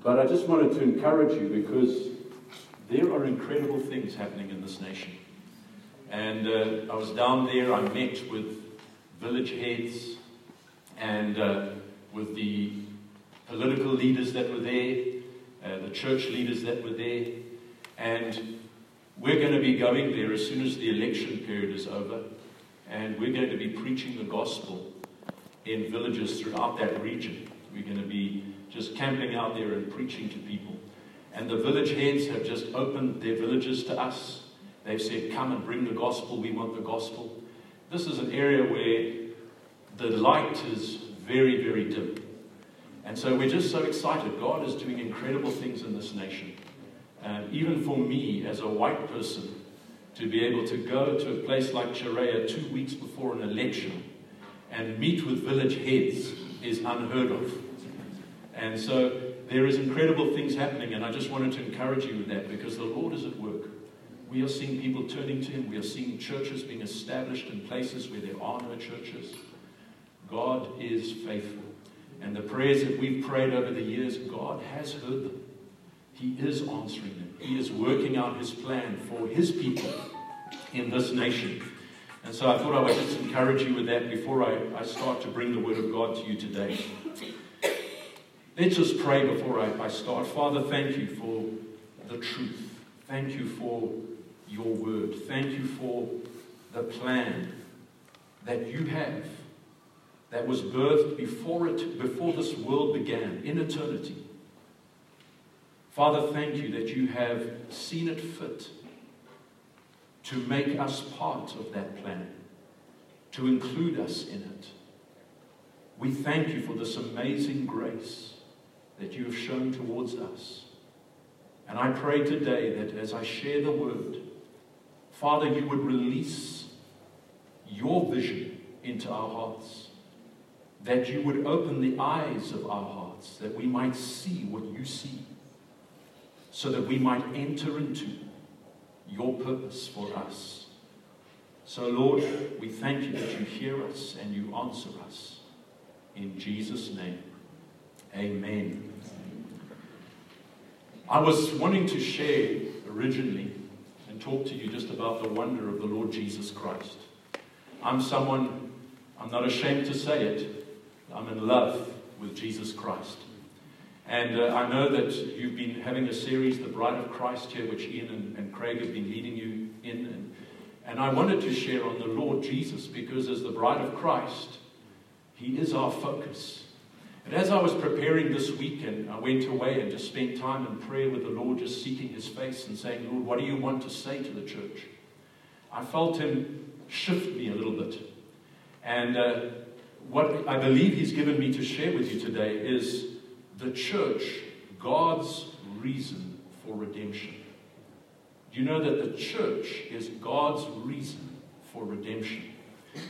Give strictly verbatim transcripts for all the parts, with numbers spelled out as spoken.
But I just wanted to encourage you, because there are incredible things happening in this nation. And uh, I was down there, I met with village heads and uh, with the political leaders that were there, uh, the church leaders that were there. And we're going to be going there as soon as the election period is over. And we're going to be preaching the gospel in villages throughout that region. We're going to be just camping out there and preaching to people. And the village heads have just opened their villages to us. They've said, come and bring the gospel. We want the gospel. This is an area where the light is very, very dim. And so we're just so excited. God is doing incredible things in this nation. Um, even for me, as a white person, to be able to go to a place like Chirayi two weeks before an election and meet with village heads is unheard of. And so there is incredible things happening, and I just wanted to encourage you with that, because the Lord is at work. We are seeing people turning to Him. We are seeing churches being established in places where there are no churches. God is faithful. And the prayers that we've prayed over the years, God has heard them. He is answering them. He is working out His plan for His people in this nation. And so I thought I would just encourage you with that before I, I start to bring the Word of God to you today. Let's just pray before I, I start. Father, thank you for the truth. Thank you for your Word. Thank you for the plan that you have, that was birthed before it, before this world began, in eternity. Father, thank you that you have seen it fit to make us part of that plan, to include us in it. We thank you for this amazing grace that you have shown towards us. And I pray today that as I share the Word, Father, you would release your vision into our hearts, that you would open the eyes of our hearts, that we might see what you see, so that we might enter into your purpose for us. So, Lord, we thank you that you hear us and you answer us. In Jesus' name, amen. I was wanting to share originally and talk to you just about the wonder of the Lord Jesus Christ. I'm someone, I'm not ashamed to say it, I'm in love with Jesus Christ. And uh, I know that you've been having a series, The Bride of Christ, here, which Ian and, and Craig have been leading you in. And, and I wanted to share on the Lord Jesus, because as the Bride of Christ, He is our focus. And as I was preparing this week, and I went away and just spent time in prayer with the Lord, just seeking His face and saying, Lord, what do you want to say to the church? I felt Him shift me a little bit. And uh, what I believe He's given me to share with you today is the church, God's reason for redemption. Do you know that the church is God's reason for redemption?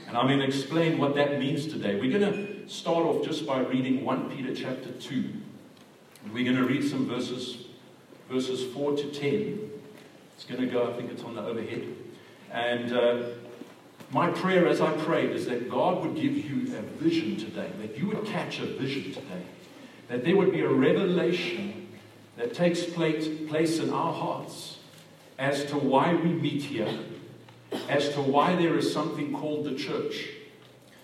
And I'm going to explain what that means today. We're going to start off just by reading First Peter chapter two. And we're going to read some verses, verses four to ten. It's going to go, I think it's on the overhead. And uh, my prayer as I prayed is that God would give you a vision today, that you would catch a vision today, that there would be a revelation that takes place, place in our hearts as to why we meet here, as to why there is something called the church.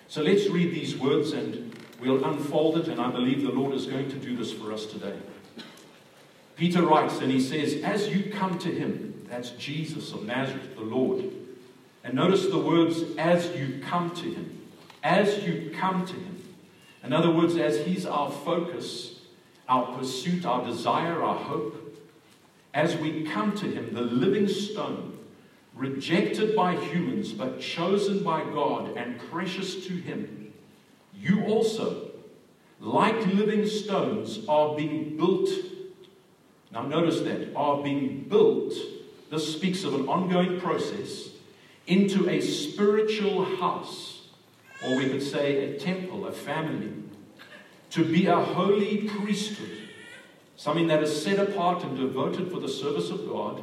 So let's read these words and we'll unfold it, and I believe the Lord is going to do this for us today. Peter writes and he says, as you come to Him, that's Jesus of Nazareth, the Lord. And notice the words, as you come to Him, as you come to Him. In other words, as He's our focus, our pursuit, our desire, our hope, as we come to Him, the living stone, rejected by humans but chosen by God and precious to Him, you also, like living stones, are being built. Now notice that, are being built. This speaks of an ongoing process into a spiritual house. Or we could say a temple, a family, to be a holy priesthood, something that is set apart and devoted for the service of God,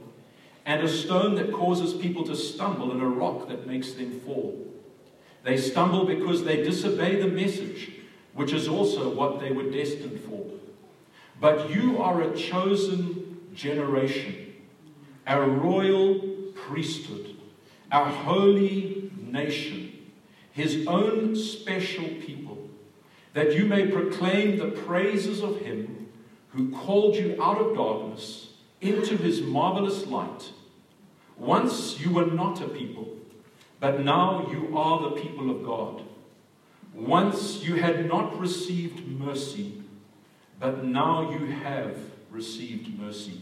and a stone that causes people to stumble and a rock that makes them fall. They stumble because they disobey the message, which is also what they were destined for. But you are a chosen generation, a royal priesthood, a holy nation, his own special people, that you may proclaim the praises of him who called you out of darkness into his marvelous light. Once you were not a people, but now you are the people of God. Once you had not received mercy, but now you have received mercy.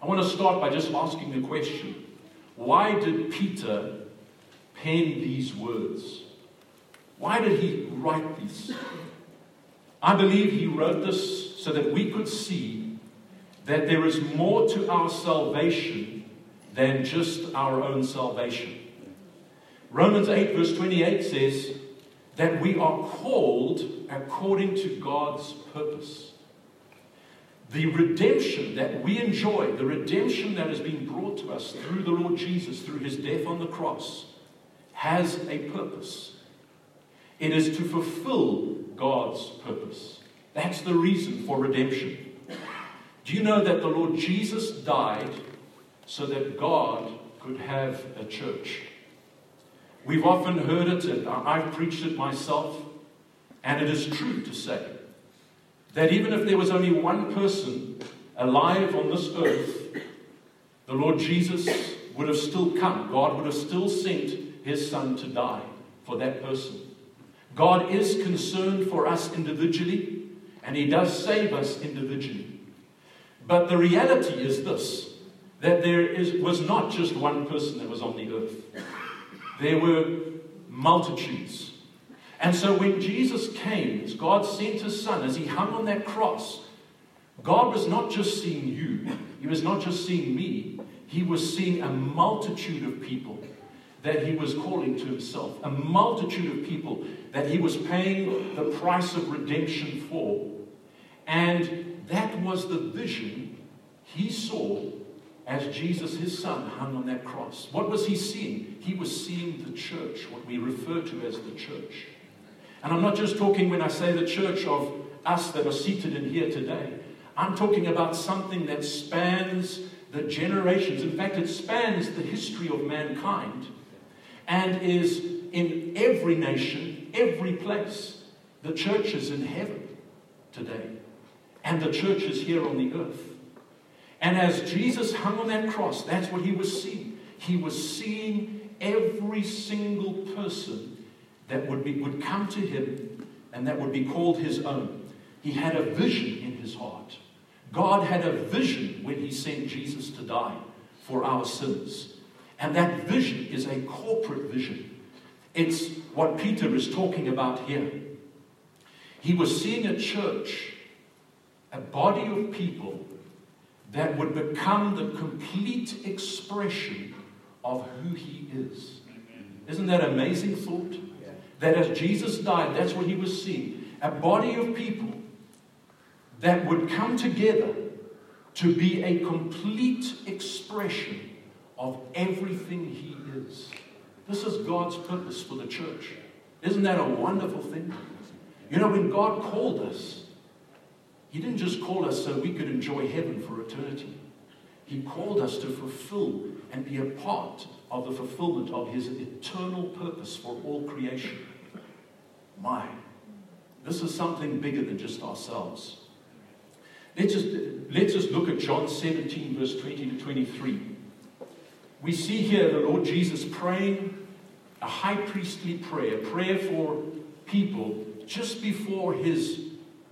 I want to start by just asking the question, why did Peter pen these words? Why did he write this? I believe he wrote this so that we could see that there is more to our salvation than just our own salvation. Romans eight verse twenty-eight says that we are called according to God's purpose. The redemption that we enjoy, the redemption that has been brought to us through the Lord Jesus, through his death on the cross, has a purpose. It is to fulfill God's purpose. That's the reason for redemption. Do you know that the Lord Jesus died so that God could have a church? We've often heard it, and I've preached it myself, and it is true to say that even if there was only one person alive on this earth, the Lord Jesus would have still come. God would have still sent his Son to die for that person. God is concerned for us individually, and he does save us individually. But the reality is this, that there is, was not just one person that was on the earth. There were multitudes. And so when Jesus came, as God sent his Son, as he hung on that cross, God was not just seeing you. He was not just seeing me. He was seeing a multitude of people that he was calling to himself, a multitude of people that he was paying the price of redemption for. And that was the vision he saw as Jesus, his Son, hung on that cross. What was he seeing? He was seeing the church, what we refer to as the church. And I'm not just talking, when I say the church, of us that are seated in here today. I'm talking about something that spans the generations. In fact, it spans the history of mankind, and is in every nation, every place. The church is in heaven today, and the church is here on the earth. And as Jesus hung on that cross, that's what he was seeing. He was seeing every single person that would, be, would come to him and that would be called his own. He had a vision in his heart. God had a vision when he sent Jesus to die for our sins. And that vision is a corporate vision. It's what Peter is talking about here. He was seeing a church, a body of people that would become the complete expression of who he is. Amen. Isn't that an amazing thought? Yeah. That as Jesus died, that's what he was seeing. A body of people that would come together to be a complete expression of everything he is. This is God's purpose for the church. Isn't that a wonderful thing? You know, when God called us, he didn't just call us so we could enjoy heaven for eternity. He called us to fulfill and be a part of the fulfillment of his eternal purpose for all creation. My, this is something bigger than just ourselves. Let's just, let's just look at John seventeen, verse twenty to twenty-three. We see here the Lord Jesus praying a high priestly prayer, prayer for people just before his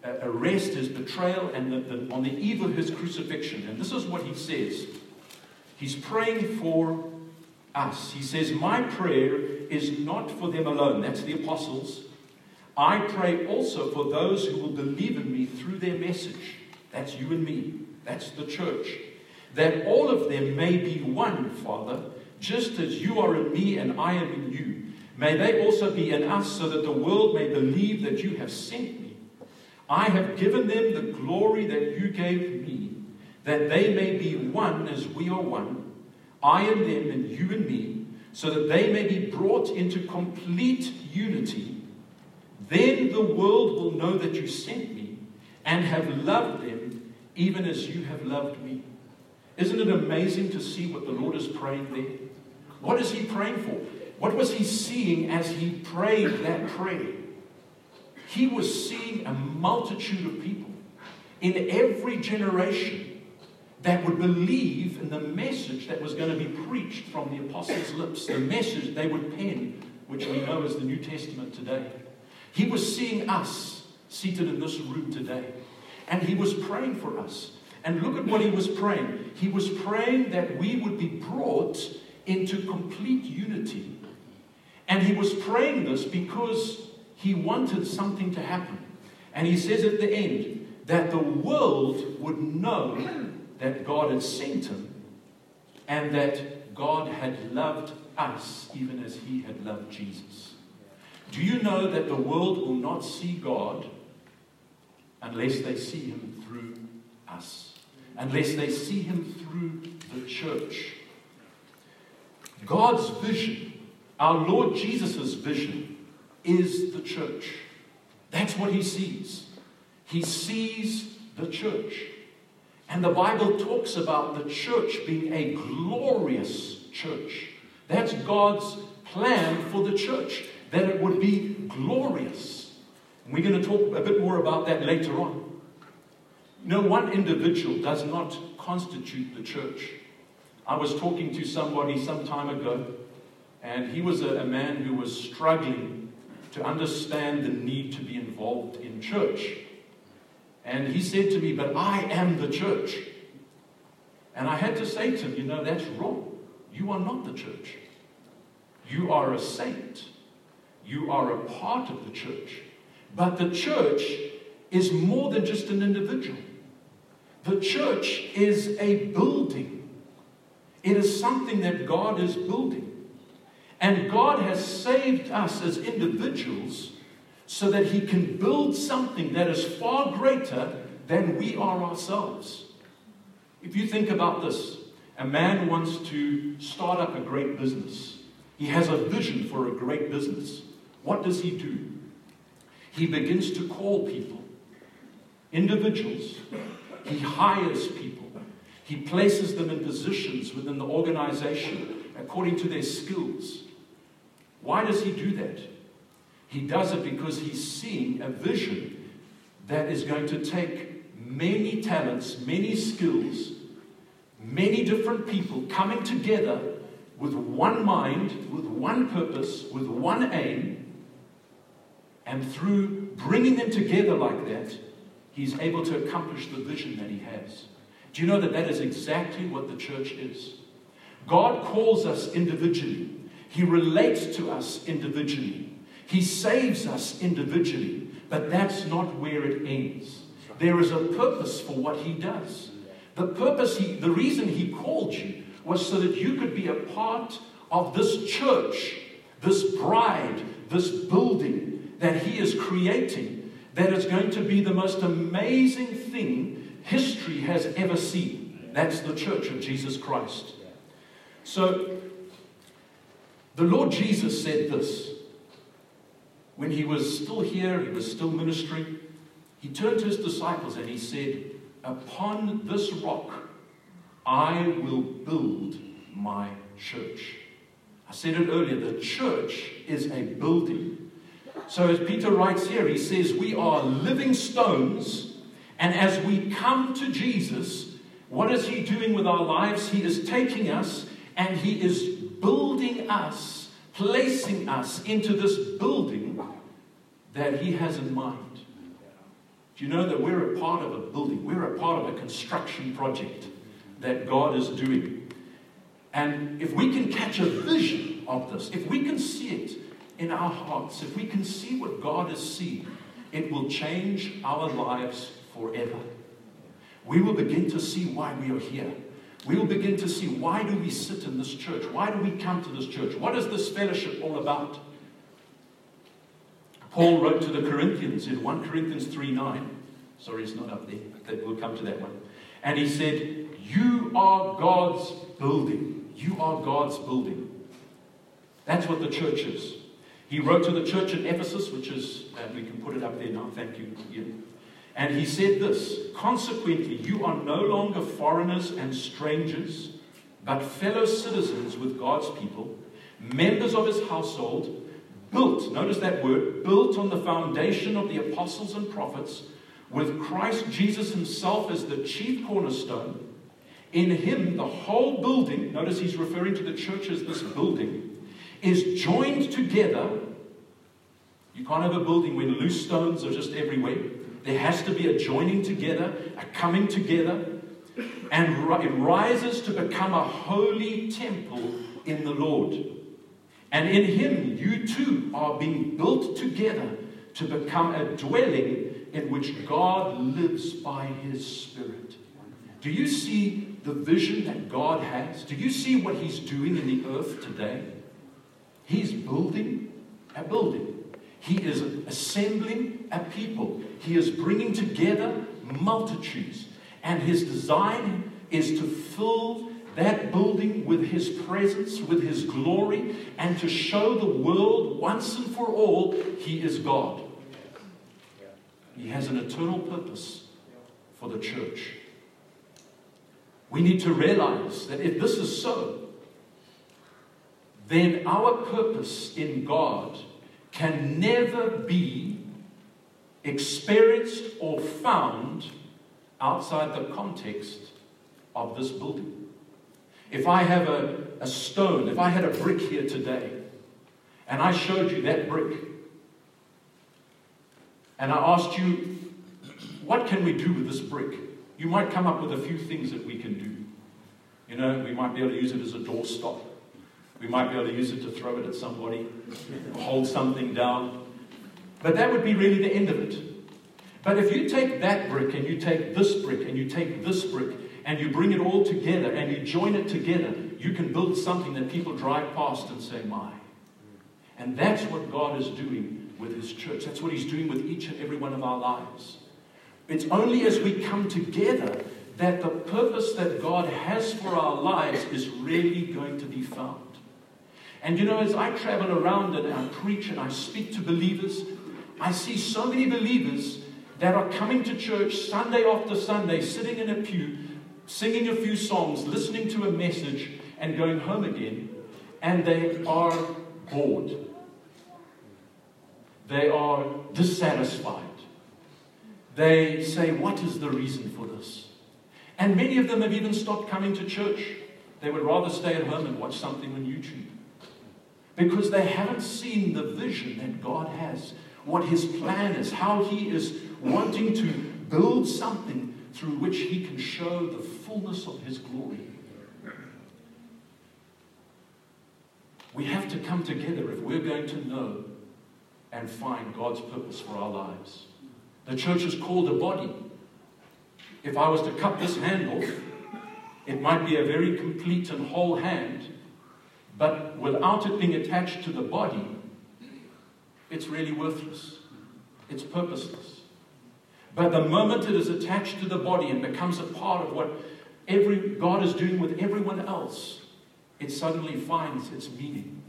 uh, arrest, his betrayal, and the, the, on the eve of his crucifixion. And this is what he says. He's praying for us. He says, my prayer is not for them alone. That's the apostles. I pray also for those who will believe in me through their message. That's you and me. that's the church, that all of them may be one, Father, just as you are in me and I am in you. May they also be in us, so that the world may believe that you have sent me. I have given them the glory that you gave me, that they may be one as we are one, I and them and you and me, so that they may be brought into complete unity. Then the world will know that you sent me and have loved them even as you have loved me. Isn't it amazing to see what the Lord is praying there? What is he praying for? What was he seeing as he prayed that prayer? He was seeing a multitude of people in every generation that would believe in the message that was going to be preached from the apostles' lips, the message they would pen, which we know as the New Testament today. He was seeing us seated in this room today, and he was praying for us. And look at what he was praying. He was praying that we would be brought into complete unity. And he was praying this because he wanted something to happen. And he says at the end, that the world would know that God had sent him and that God had loved us even as he had loved Jesus. Do you know that the world will not see God unless they see him through us? Unless they see him through the church. God's vision, our Lord Jesus' vision, is the church. That's what he sees. He sees the church. And the Bible talks about the church being a glorious church. That's God's plan for the church, that it would be glorious. And we're going to talk a bit more about that later on. No one individual does not constitute the church. I was talking to somebody some time ago, and he was a, a man who was struggling to understand the need to be involved in church. And he said to me, but I am the church. And I had to say to him, you know, that's wrong. You are not the church. You are a saint. You are a part of the church. But the church is more than just an individual. The church is a building. It is something that God is building. And God has saved us as individuals so that he can build something that is far greater than we are ourselves. If you think about this, a man wants to start up a great business. He has a vision for a great business. What does he do? He begins to call people, individuals. He hires people. He places them in positions within the organization according to their skills. Why does he do that? He does it because he's seeing a vision that is going to take many talents, many skills, many different people coming together with one mind, with one purpose, with one aim, and through bringing them together like that, he's able to accomplish the vision that he has. Do you know that that is exactly what the church is? God calls us individually. He relates to us individually. He saves us individually. But that's not where it ends. There is a purpose for what he does. The purpose, he, the reason he called you was so that you could be a part of this church, this bride, this building that he is creating, that is going to be the most amazing thing history has ever seen. That's the church of Jesus Christ. So, the Lord Jesus said this. When he was still here, he was still ministering, he turned to his disciples and he said, upon this rock, I will build my church. I said it earlier, the church is a building. So as Peter writes here, he says, we are living stones, and as we come to Jesus, what is he doing with our lives? He is taking us, and he is building us, placing us into this building that he has in mind. Do you know that we're a part of a building? We're a part of a construction project that God is doing. And if we can catch a vision of this, if we can see it in our hearts, if we can see what God is seeing, it will change our lives forever. we will begin to see why we are here. We will begin to see, why do we sit in this church? Why do we come to this church? What is this fellowship all about? Paul wrote to the Corinthians in First Corinthians three nine. Sorry, it's not up there. We'll come to that one. And he said, you are God's building. You are God's building. That's what the church is. He wrote to the church in Ephesus, which is, and we can put it up there now, thank you. Yeah. And he said this, consequently, you are no longer foreigners and strangers, but fellow citizens with God's people, members of his household, built, notice that word, built on the foundation of the apostles and prophets, with Christ Jesus himself as the chief cornerstone. In him, the whole building, notice he's referring to the church as this building, is joined together. You can't have a building when loose stones are just everywhere. There has to be a joining together, a coming together, and it rises to become a holy temple in the Lord. And in him, you too are being built together to become a dwelling in which God lives by his Spirit. Do you see the vision that God has? Do you see what he's doing in the earth today? He's building a building. He is assembling a people. He is bringing together multitudes. And his design is to fill that building with his presence, with his glory, and to show the world once and for all, he is God. He has an eternal purpose for the church. We need to realize that if this is so, then our purpose in God can never be experienced or found outside the context of this building. If I have a, a stone, if I had a brick here today, and I showed you that brick, and I asked you, what can we do with this brick? You might come up with a few things that we can do. You know, we might be able to use it as a doorstop. We might be able to use it to throw it at somebody, hold something down. But that would be really the end of it. But if you take that brick, and you take this brick, and you take this brick, and you bring it all together, and you join it together, you can build something that people drive past and say, my. And that's what God is doing with his church. That's what he's doing with each and every one of our lives. It's only as we come together that the purpose that God has for our lives is really going to be found. And you know, as I travel around and I preach and I speak to believers, I see so many believers that are coming to church Sunday after Sunday, sitting in a pew, singing a few songs, listening to a message, and going home again, and they are bored. They are dissatisfied. They say, what is the reason for this? And many of them have even stopped coming to church. They would rather stay at home and watch something on YouTube. Because they haven't seen the vision that God has, what his plan is, how he is wanting to build something through which he can show the fullness of his glory. We have to come together if we're going to know and find God's purpose for our lives. The church is called a body. If I was to cut this hand off, it might be a very complete and whole hand, but without it being attached to the body, it's really worthless. It's purposeless. But the moment it is attached to the body and becomes a part of what every God is doing with everyone else, it suddenly finds its meaning.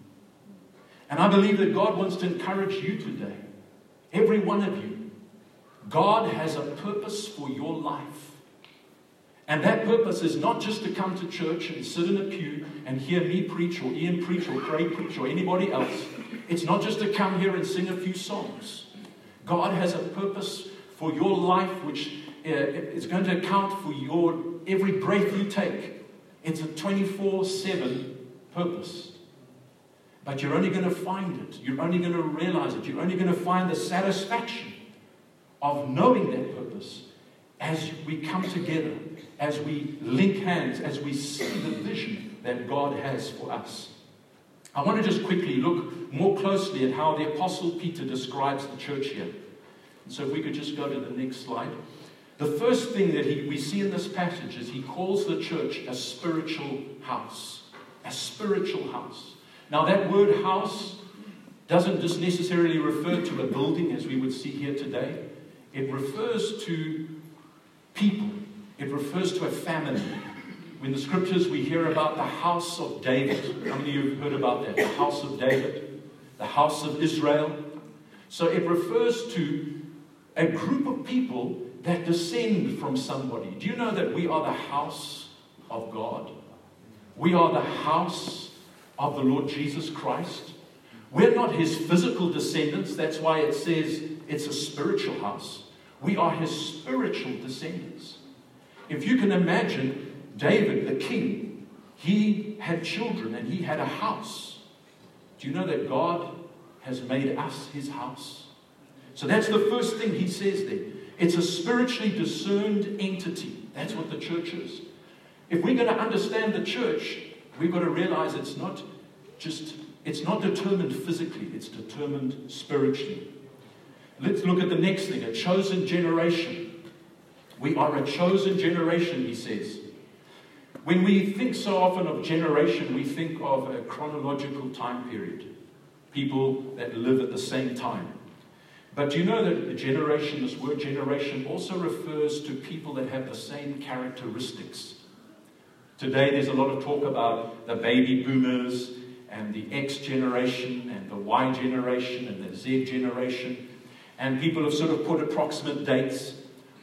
And I believe that God wants to encourage you today, every one of you. God has a purpose for your life. And that purpose is not just to come to church and sit in a pew and hear me preach or Ian preach or Craig preach or anybody else. It's not just to come here and sing a few songs. God has a purpose for your life which uh, is going to account for your every breath you take. It's a twenty-four seven purpose. But you're only going to find it. You're only going to realize it. You're only going to find the satisfaction of knowing that purpose as we come together, as we link hands, as we see the vision that God has for us. I want to just quickly look more closely at how the Apostle Peter describes the church here. So if we could just go to the next slide. The first thing that he, we see in this passage is he calls the church a spiritual house. A spiritual house. Now that word house doesn't just necessarily refer to a building as we would see here today. It refers to people. It refers to a family. In the scriptures we hear about the house of David. How many of you have heard about that? The house of David. The house of Israel. So it refers to a group of people that descend from somebody. Do you know that we are the house of God? We are the house of the Lord Jesus Christ. We're not his physical descendants. That's why it says it's a spiritual house. We are his spiritual descendants. If you can imagine David, the king, he had children and he had a house. Do you know that God has made us his house? So that's the first thing he says there. It's a spiritually discerned entity. That's what the church is. If we're going to understand the church, we've got to realize it's not just, it's not determined physically, it's determined spiritually. Let's look at the next thing, a chosen generation. We are a chosen generation, he says. When we think so often of generation, we think of a chronological time period. People that live at the same time. But do you know that the generation, this word generation, also refers to people that have the same characteristics? Today there's a lot of talk about the baby boomers and the X generation and the Y generation and the Z generation. And people have sort of put approximate dates.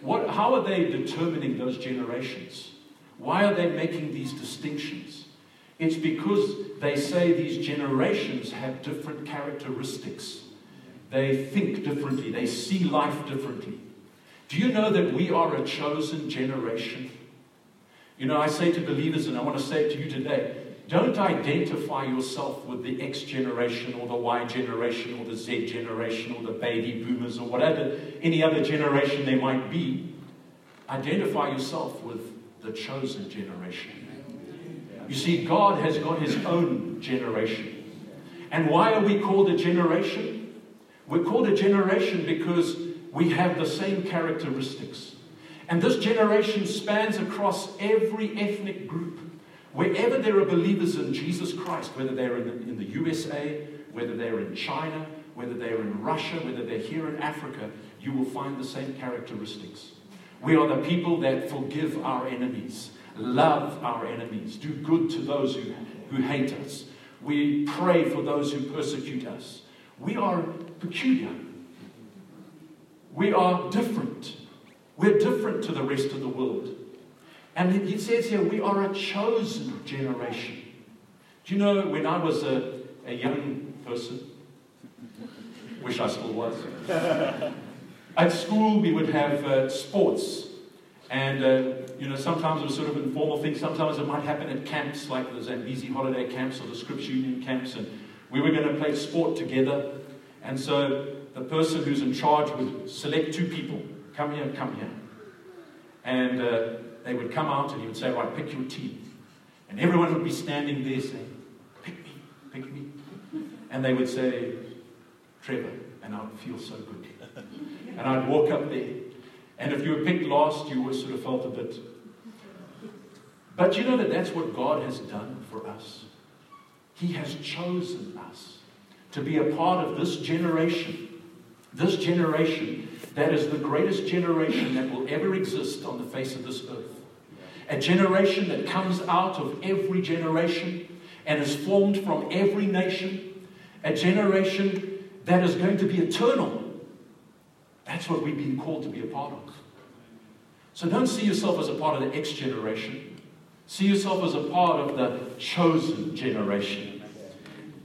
What, how are they determining those generations? Why are they making these distinctions? It's because they say these generations have different characteristics. They think differently. They see life differently. Do you know that we are a chosen generation? You know, I say to believers, and I want to say it to you today, don't identify yourself with the X generation or the Y generation or the Z generation or the baby boomers or whatever, any other generation there might be. Identify yourself with the chosen generation. You see, God has got his own generation. And why are we called a generation? We're called a generation because we have the same characteristics. And this generation spans across every ethnic group. Wherever there are believers in Jesus Christ, whether they're in the, in the U S A, whether they're in China, whether they're in Russia, whether they're here in Africa, you will find the same characteristics. We are the people that forgive our enemies, love our enemies, do good to those who, who hate us. We pray for those who persecute us. We are peculiar. We are different. We're different to the rest of the world. And it says here, we are a chosen generation. Do you know, when I was a, a young person, wish I still was, at school we would have uh, sports. And, uh, you know, sometimes it was sort of informal things. Sometimes it might happen at camps, like the Zambezi holiday camps or the Scripture Union camps. And we were going to play sport together. And so the person who's in charge would select two people. Come here, come here. And uh, they would come out and he would say, right, pick your team. And everyone would be standing there saying, pick me, pick me. And they would say, Trevor. And I would feel so good. And I'd walk up there. And if you were picked last, you always sort of felt a bit. But you know that that's what God has done for us. He has chosen us to be a part of this generation, this generation that is the greatest generation that will ever exist on the face of this earth. A generation that comes out of every generation and is formed from every nation. A generation that is going to be eternal. That's what we've been called to be a part of. So don't see yourself as a part of the X generation. See yourself as a part of the chosen generation.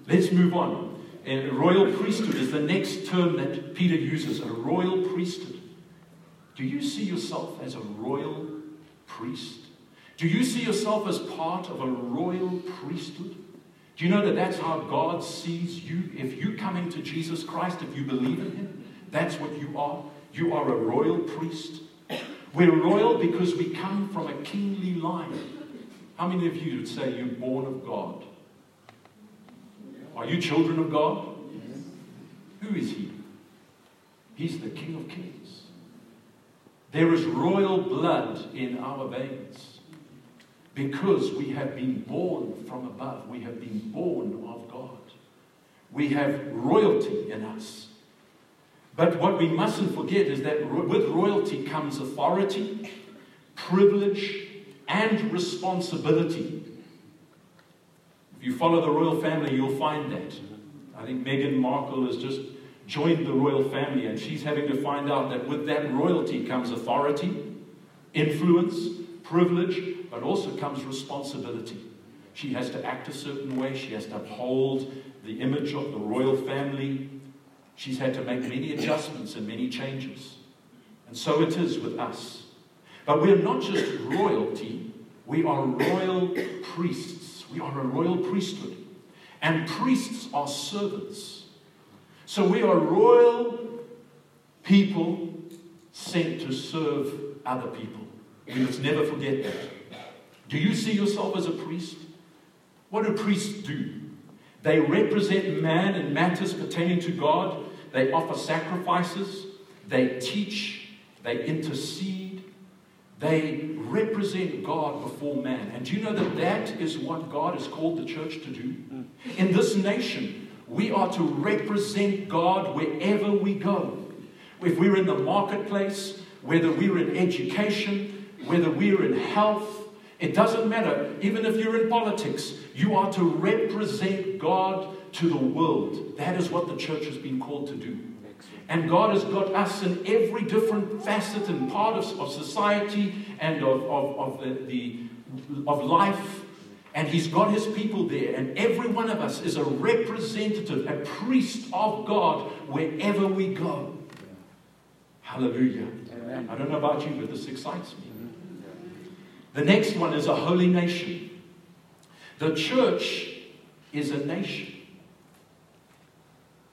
Let's move on. A royal priesthood is the next term that Peter uses, a royal priesthood. Do you see yourself as a royal priest? Do you see yourself as part of a royal priesthood? Do you know that that's how God sees you? If you come into Jesus Christ, if you believe in him, that's what you are. You are a royal priest. We're royal because we come from a kingly line. How many of you would say you're born of God? Are you children of God? Yes. Who is he? He's the King of Kings. There is royal blood in our veins because we have been born from above. We have been born of God. We have royalty in us. But what we mustn't forget is that ro- with royalty comes authority, privilege, and responsibility. If you follow the royal family, you'll find that. I think Meghan Markle has just joined the royal family, and she's having to find out that with that royalty comes authority, influence, privilege, but also comes responsibility. She has to act a certain way. She has to uphold the image of the royal family. She's had to make many adjustments and many changes. And so it is with us. But we're not just royalty. We are royal priests. We are a royal priesthood. And priests are servants. So we are royal people sent to serve other people. We must never forget that. Do you see yourself as a priest? What do priests do? They represent man in matters pertaining to God. They offer sacrifices. They teach. They intercede. They represent God before man. And do you know that that is what God has called the church to do? In this nation, we are to represent God wherever we go. If we're in the marketplace, whether we're in education, whether we're in health, it doesn't matter. Even if you're in politics, you are to represent God to the world. That is what the church has been called to do. And God has got us in every different facet and part of, of society and of, of, of, the, the, of life. And he's got his people there, and every one of us is a representative, a priest of God wherever we go. Hallelujah. Amen. I don't know about you, but this excites me. The next one is a holy nation. The church is a nation.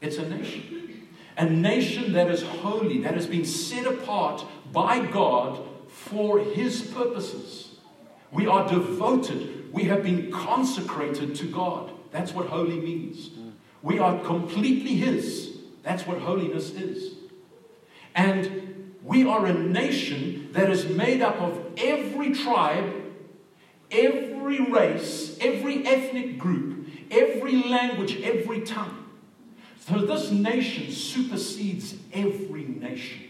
It's a nation. A nation that is holy, that has been set apart by God for his purposes. We are devoted. We have been consecrated to God. That's what holy means. We are completely his. That's what holiness is. And we are a nation that is made up of every tribe, every race, every ethnic group, every language, every tongue. So this nation supersedes every nation.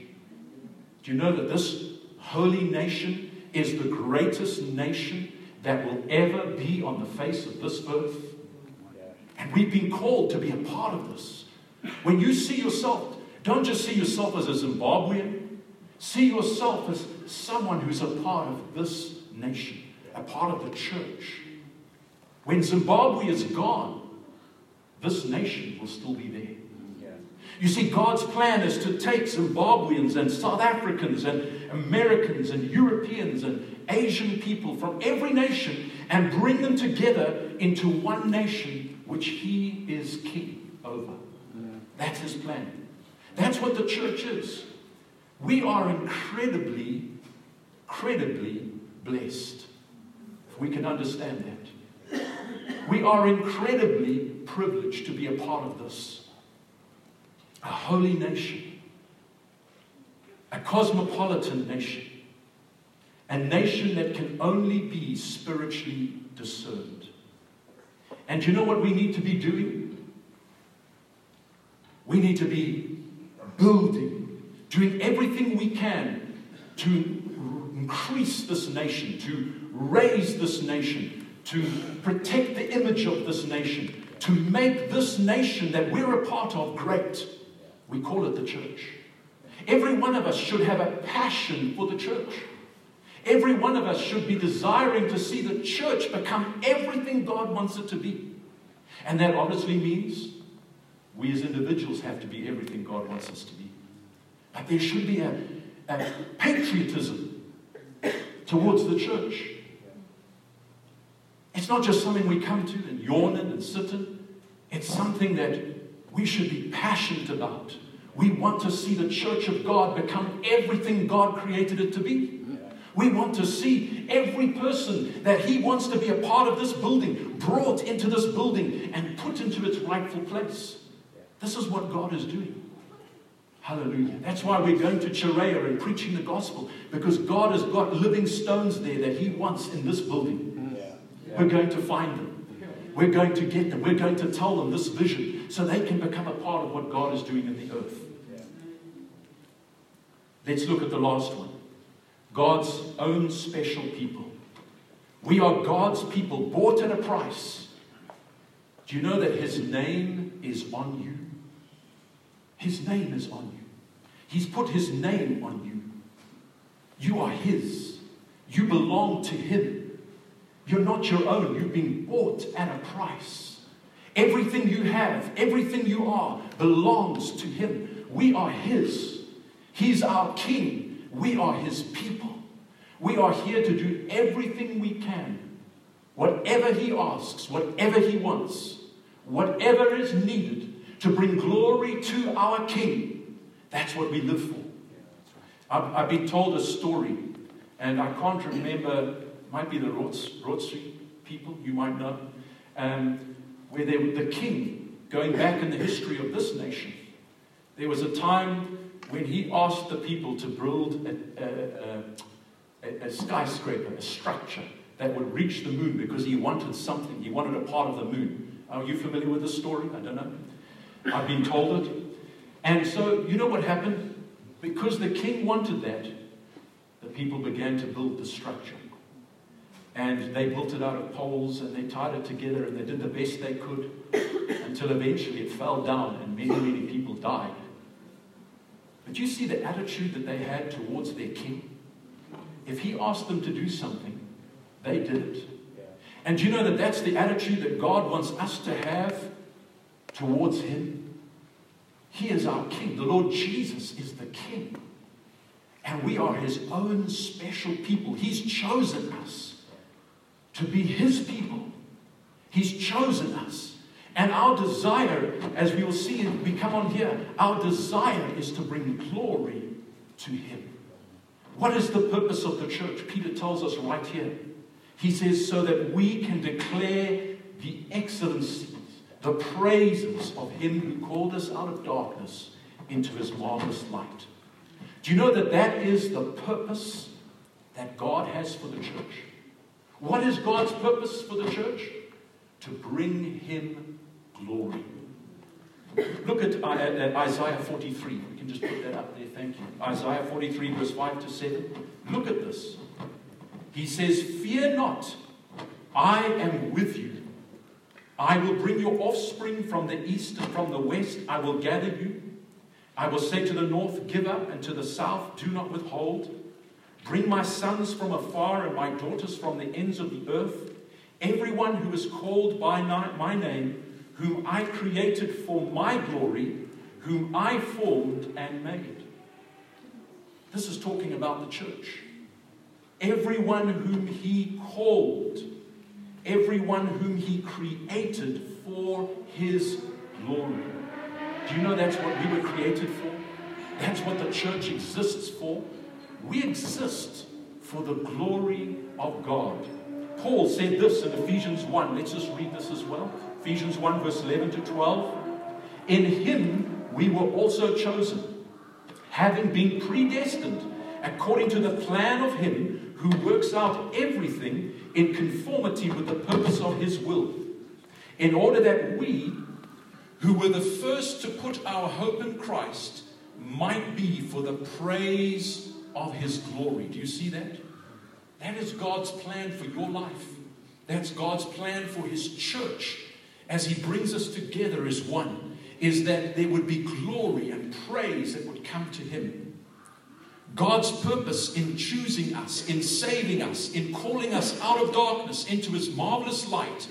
Do you know that this holy nation is the greatest nation that will ever be on the face of this earth? And we've been called to be a part of this. When you see yourself, don't just see yourself as a Zimbabwean. See yourself as someone who's a part of this nation, a part of the church. When Zimbabwe is gone, this nation will still be there. You see, God's plan is to take Zimbabweans and South Africans and Americans and Europeans and Asian people from every nation and bring them together into one nation which he is king over. Yeah. That's his plan. That's what the church is. We are incredibly, incredibly blessed. If we can understand that. We are incredibly privileged to be a part of this. A holy nation, a cosmopolitan nation, a nation that can only be spiritually discerned. And you know what we need to be doing? We need to be building, doing everything we can to increase this nation, to raise this nation, to protect the image of this nation, to make this nation that we're a part of great. We call it the church. Every one of us should have a passion for the church. Every one of us should be desiring to see the church become everything God wants it to be. And that obviously means we as individuals have to be everything God wants us to be. But there should be a, a patriotism towards the church. It's not just something we come to and yawn in and sit in. It's something that we should be passionate about. We want to see the church of God become everything God created it to be. Yeah. We want to see every person that he wants to be a part of this building brought into this building and put into its rightful place. Yeah. This is what God is doing. Hallelujah. That's why we're going to Chirayi and preaching the gospel, because God has got living stones there that he wants in this building. Yeah. Yeah. We're going to find them. We're going to get them. We're going to tell them this vision so they can become a part of what God is doing in the earth. Yeah. Let's look at the last one. God's own special people. We are God's people, bought at a price. Do you know that his name is on you? His name is on you. He's put his name on you. You are his. You belong to him. You're not your own. You've been bought at a price. Everything you have, everything you are, belongs to him. We are his. He's our king. We are his people. We are here to do everything we can. Whatever he asks, whatever he wants, whatever is needed, to bring glory to our King. That's what we live for. I've, I've been told a story, and I can't remember, might be the Rotsi people, you might know, um, where they, the king, going back in the history of this nation, there was a time when he asked the people to build a, a, a, a skyscraper, a structure that would reach the moon, because he wanted something, he wanted a part of the moon. Are you familiar with this story? I don't know. I've been told it. And so, you know what happened? Because the king wanted that, the people began to build the structure. And they built it out of poles, and they tied it together, and they did the best they could, until eventually it fell down, and many, many people died. But you see the attitude that they had towards their king? If he asked them to do something, they did it. And you know that that's the attitude that God wants us to have towards him. He is our king. The Lord Jesus is the king. And we are his own special people. He's chosen us to be his people. He's chosen us. And our desire, as we will see as we come on here, our desire is to bring glory to him. What is the purpose of the church? Peter tells us right here. He says, so that we can declare the excellency, the praises of him who called us out of darkness into his marvelous light. Do you know that that is the purpose that God has for the church? What is God's purpose for the church? To bring him glory. Look at Isaiah forty-three. We can just put that up there. Thank you. Isaiah forty-three verse five to seven. Look at this. He says, fear not, I am with you. I will bring your offspring from the east and from the west. I will gather you. I will say to the north, give up, and to the south, do not withhold. Bring my sons from afar and my daughters from the ends of the earth. Everyone who is called by my name, whom I created for my glory, whom I formed and made. This is talking about the church. Everyone whom he called, everyone whom he created for his glory. Do you know that's what we were created for? That's what the church exists for. We exist for the glory of God. Paul said this in Ephesians one. Let's just read this as well. Ephesians one verse eleven to twelve. In him we were also chosen, having been predestined according to the plan of him who works out everything in conformity with the purpose of his will, in order that we, who were the first to put our hope in Christ, might be for the praise of his glory. Do you see that? That is God's plan for your life. That's God's plan for his church as he brings us together as one, is that there would be glory and praise that would come to him. God's purpose in choosing us, in saving us, in calling us out of darkness into his marvelous light,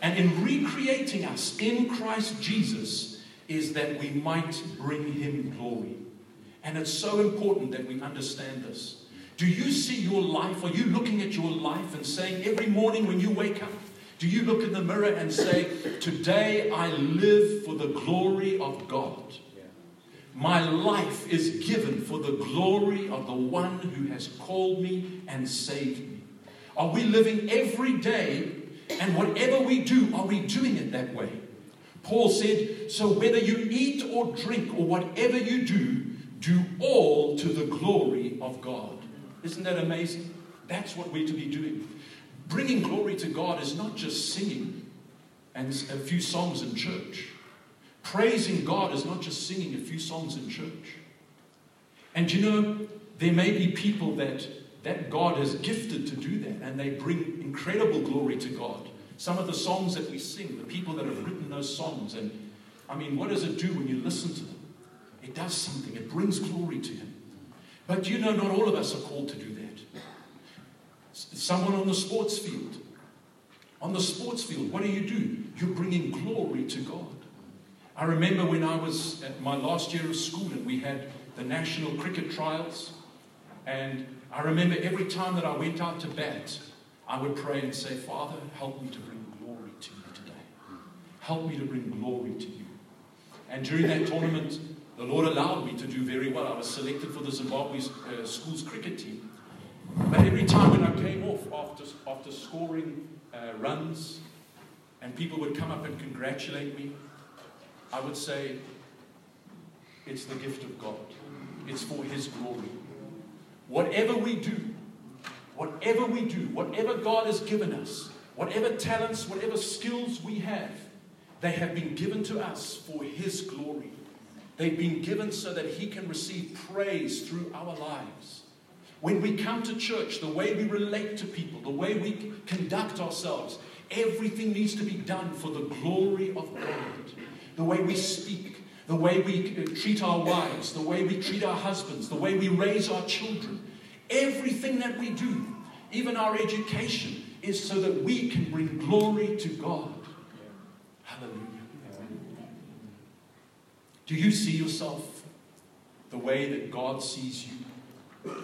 and in recreating us in Christ Jesus, is that we might bring him glory. And it's so important that we understand this. Do you see your life? Are you looking at your life and saying every morning when you wake up, do you look in the mirror and say, today I live for the glory of God? My life is given for the glory of the one who has called me and saved me. Are we living every day, and whatever we do, are we doing it that way? Paul said, so whether you eat or drink or whatever you do, do all to the glory of God. Isn't that amazing? That's what we're to be doing. Bringing glory to God is not just singing and a few songs in church. Praising God is not just singing a few songs in church. And you know, there may be people that, that God has gifted to do that, and they bring incredible glory to God. Some of the songs that we sing, the people that have written those songs, and I mean, what does it do when you listen to them? It does something. It brings glory to Him. But you know, not all of us are called to do that. Someone on the sports field. On the sports field, what do you do? You're bringing glory to God. I remember when I was at my last year of school and we had the national cricket trials. And I remember every time that I went out to bat, I would pray and say, Father, help me to bring glory to you today. Help me to bring glory to you. And during that tournament, the Lord allowed me to do very well. I was selected for the Zimbabwe uh, school's cricket team. But every time when I came off after, after scoring uh, runs, and people would come up and congratulate me, I would say, it's the gift of God. It's for His glory. Whatever we do, whatever we do, whatever God has given us, whatever talents, whatever skills we have, they have been given to us for His glory. They've been given so that He can receive praise through our lives. When we come to church, the way we relate to people, the way we conduct ourselves, everything needs to be done for the glory of God. The way we speak, the way we treat our wives, the way we treat our husbands, the way we raise our children. Everything that we do, even our education, is so that we can bring glory to God. Hallelujah. Do you see yourself the way that God sees you?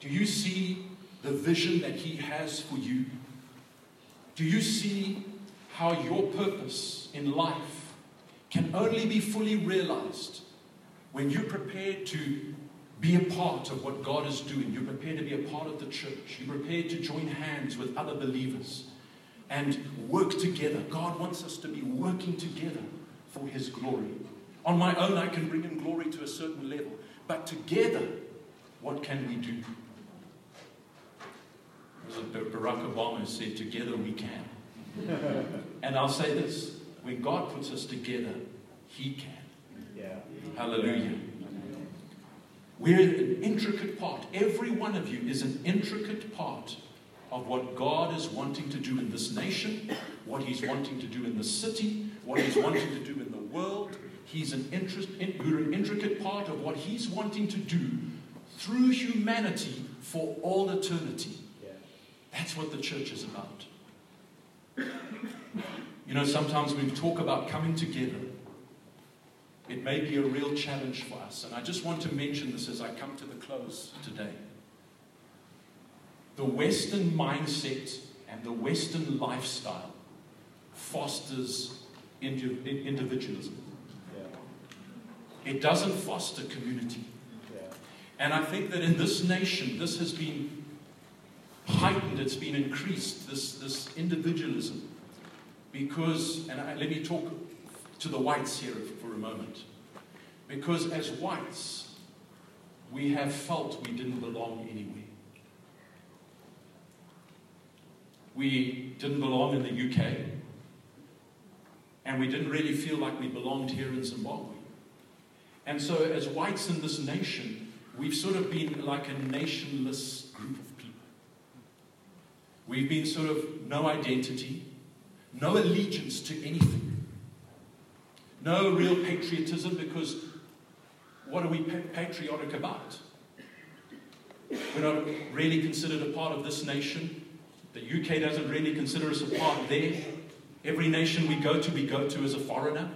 Do you see the vision that He has for you? Do you see how your purpose in life can only be fully realized when you're prepared to be a part of what God is doing? You're prepared to be a part of the church. You're prepared to join hands with other believers and work together. God wants us to be working together for His glory. On my own, I can bring Him glory to a certain level. But together, what can we do? It was Barack Obama who said, together we can. And I'll say this. When God puts us together, He can. Yeah. Hallelujah. We're an intricate part. Every one of you is an intricate part of what God is wanting to do in this nation, what He's wanting to do in the city, what He's wanting to do in the world. He's an interest, you're an intricate part of what He's wanting to do through humanity for all eternity. That's what the church is about. You know, sometimes we talk about coming together. It may be a real challenge for us. And I just want to mention this as I come to the close today. The Western mindset and the Western lifestyle fosters indiv- individualism. Yeah. It doesn't foster community. Yeah. And I think that in this nation, this has been heightened, it's been increased, this, this individualism. Because, and I, let me talk to the whites here for a moment. Because as whites, we have felt we didn't belong anywhere. We didn't belong in the U K. And we didn't really feel like we belonged here in Zimbabwe. And so as whites in this nation, we've sort of been like a nationless group of people. We've been sort of no identity. No allegiance to anything. No real patriotism, because what are we patriotic about? We're not really considered a part of this nation. The U K doesn't really consider us a part there. Every nation we go to, we go to as a foreigner.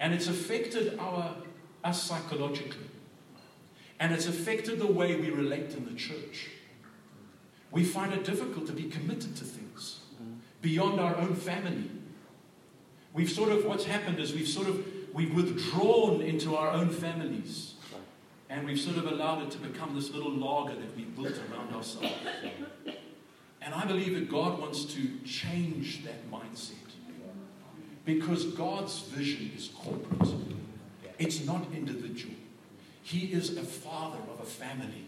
And it's affected our, us psychologically. And it's affected the way we relate in the church. We find it difficult to be committed to things beyond our own family. We've sort of, what's happened is we've sort of, we've withdrawn into our own families. And we've sort of allowed it to become this little lager that we've built around ourselves. And I believe that God wants to change that mindset. Because God's vision is corporate. It's not individual. He is a father of a family.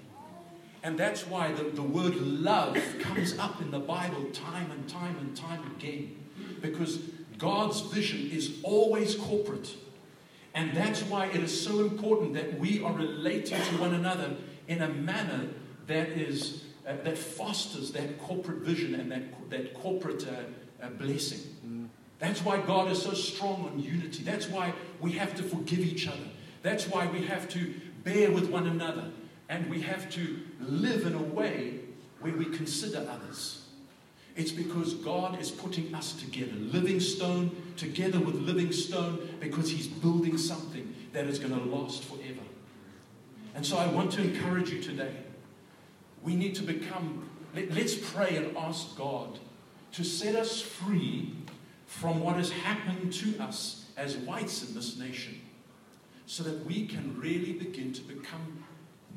And that's why the, the word love comes up in the Bible time and time and time again. Because God's vision is always corporate. And that's why it is so important that we are relating to one another in a manner that is uh, that fosters that corporate vision and that, that corporate uh, uh, blessing. Mm. That's why God is so strong on unity. That's why we have to forgive each other. That's why we have to bear with one another. And we have to live in a way where we consider others. It's because God is putting us together, living stone, together with living stone, because He's building something that is going to last forever. And so I want to encourage you today. We need to become, let, let's pray and ask God to set us free from what has happened to us as whites in this nation, so that we can really begin to become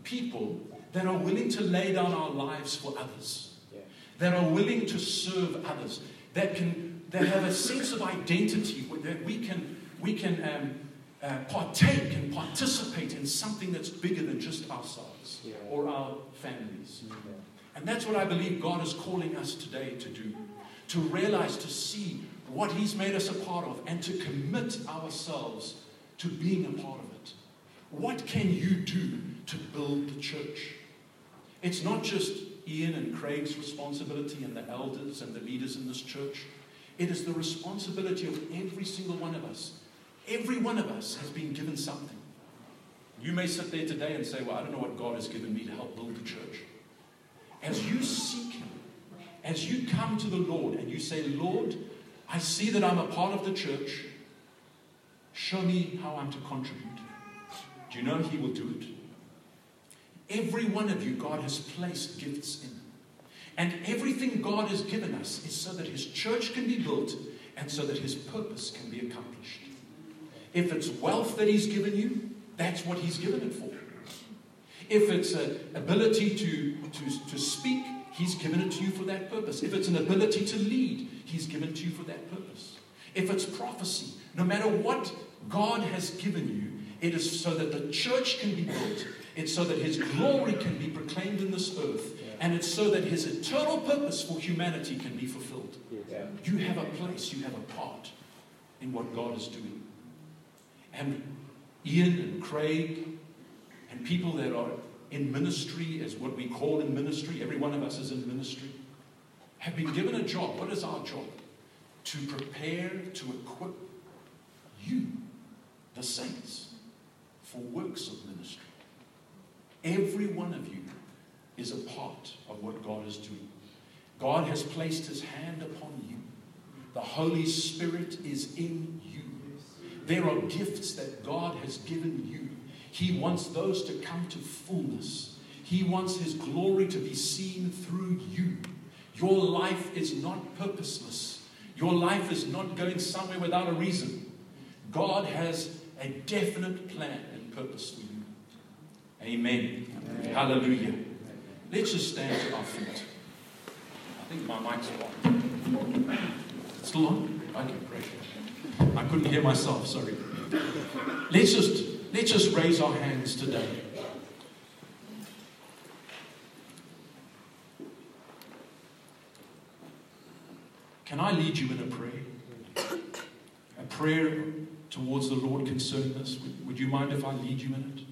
people that are willing to lay down our lives for others, yeah. that are willing to serve others, that can that have a sense of identity, that we can we can um, uh, partake and participate in something that's bigger than just ourselves yeah. or our families. Yeah. And that's what I believe God is calling us today to do, to realize, to see what He's made us a part of, and to commit ourselves to being a part of it. What can you do to build the church? It's not just Ian and Craig's responsibility and the elders and the leaders in this church. It is the responsibility of every single one of us. Every one of us has been given something. You may sit there today and say, well, I don't know what God has given me to help build the church. As you seek Him, as you come to the Lord and you say, Lord, I see that I'm a part of the church. Show me how I'm to contribute. Do you know He will do it? Every one of you, God has placed gifts in. And everything God has given us is so that His church can be built and so that His purpose can be accomplished. If it's wealth that He's given you, that's what He's given it for. If it's an ability to, to, to speak, He's given it to you for that purpose. If it's an ability to lead, He's given it to you for that purpose. If it's prophecy, no matter what God has given you, it is so that the church can be built. It's so that His glory can be proclaimed in this earth. Yeah. And it's so that His eternal purpose for humanity can be fulfilled. Yeah. You have a place, you have a part in what God is doing. And Ian and Craig and people that are in ministry, as what we call in ministry, every one of us is in ministry, have been given a job. What is our job? To prepare, to equip you, the saints, for works of ministry. Every one of you is a part of what God is doing. God has placed His hand upon you. The Holy Spirit is in you. There are gifts that God has given you. He wants those to come to fullness. He wants His glory to be seen through you. Your life is not purposeless. Your life is not going somewhere without a reason. God has a definite plan and purpose for you. Amen. Amen. Hallelujah. Amen. Let's just stand to our feet. I think my mic's on. Still on? Okay, great. I couldn't hear myself, sorry. Let's just, let's just raise our hands today. Can I lead you in a prayer? A prayer towards the Lord concerning this? Would, would you mind if I lead you in it?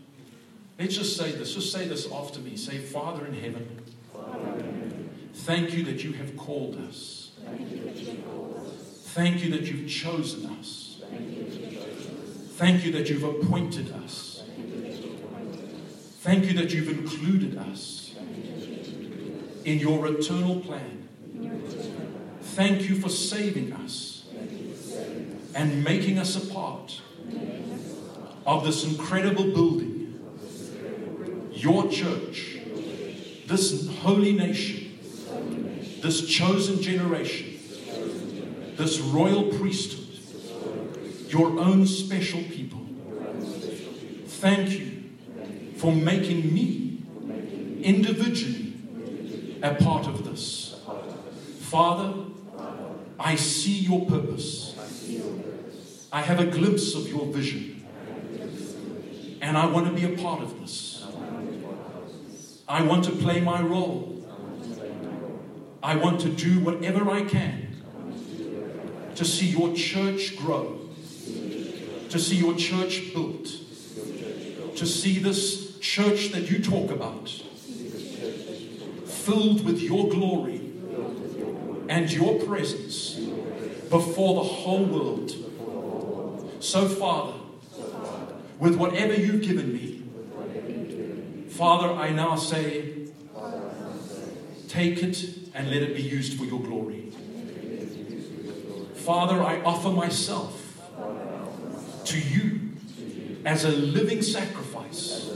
Let's just say this. Just say this after me. Say, Father in heaven, Father in heaven, thank you that you have called us. Thank you that you've called us. Thank you that you've chosen us. Thank you that you've, us. Thank you that you've appointed us. Thank you that you've, us. Thank you that you've included us, you that you've included us. In, your in your eternal plan. Thank you for saving us, you for saving us. And making us a part of this incredible building. Your church, this holy nation, this chosen generation, this royal priesthood, your own special people. Thank you for making me individually a part of this. Father, I see your purpose. I have a glimpse of your vision. And I want to be a part of this. I want to play my role. I want to do whatever I can to see your church grow, to see your church built, to see this church that you talk about filled with your glory and your presence before the whole world. So, Father, with whatever you've given me, Father, I now say, take it and let it be used for your glory. Father, I offer myself to you as a living sacrifice,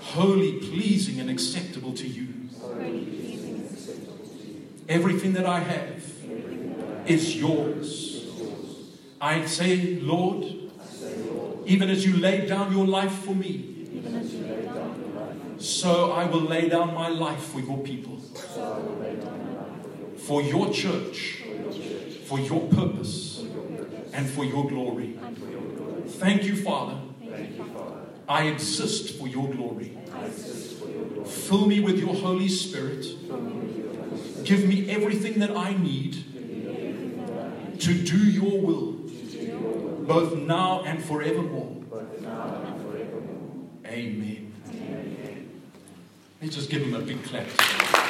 holy, pleasing, and acceptable to you. Everything that I have is yours. I say, Lord, even as you laid down your life for me, so I will lay down my life for your people, for your church, for your purpose, and for your glory. Thank you, Father. I exist for your glory. Fill me with your Holy Spirit. Give me everything that I need to do your will, both now and forevermore. Amen. Let's just give him a big clap.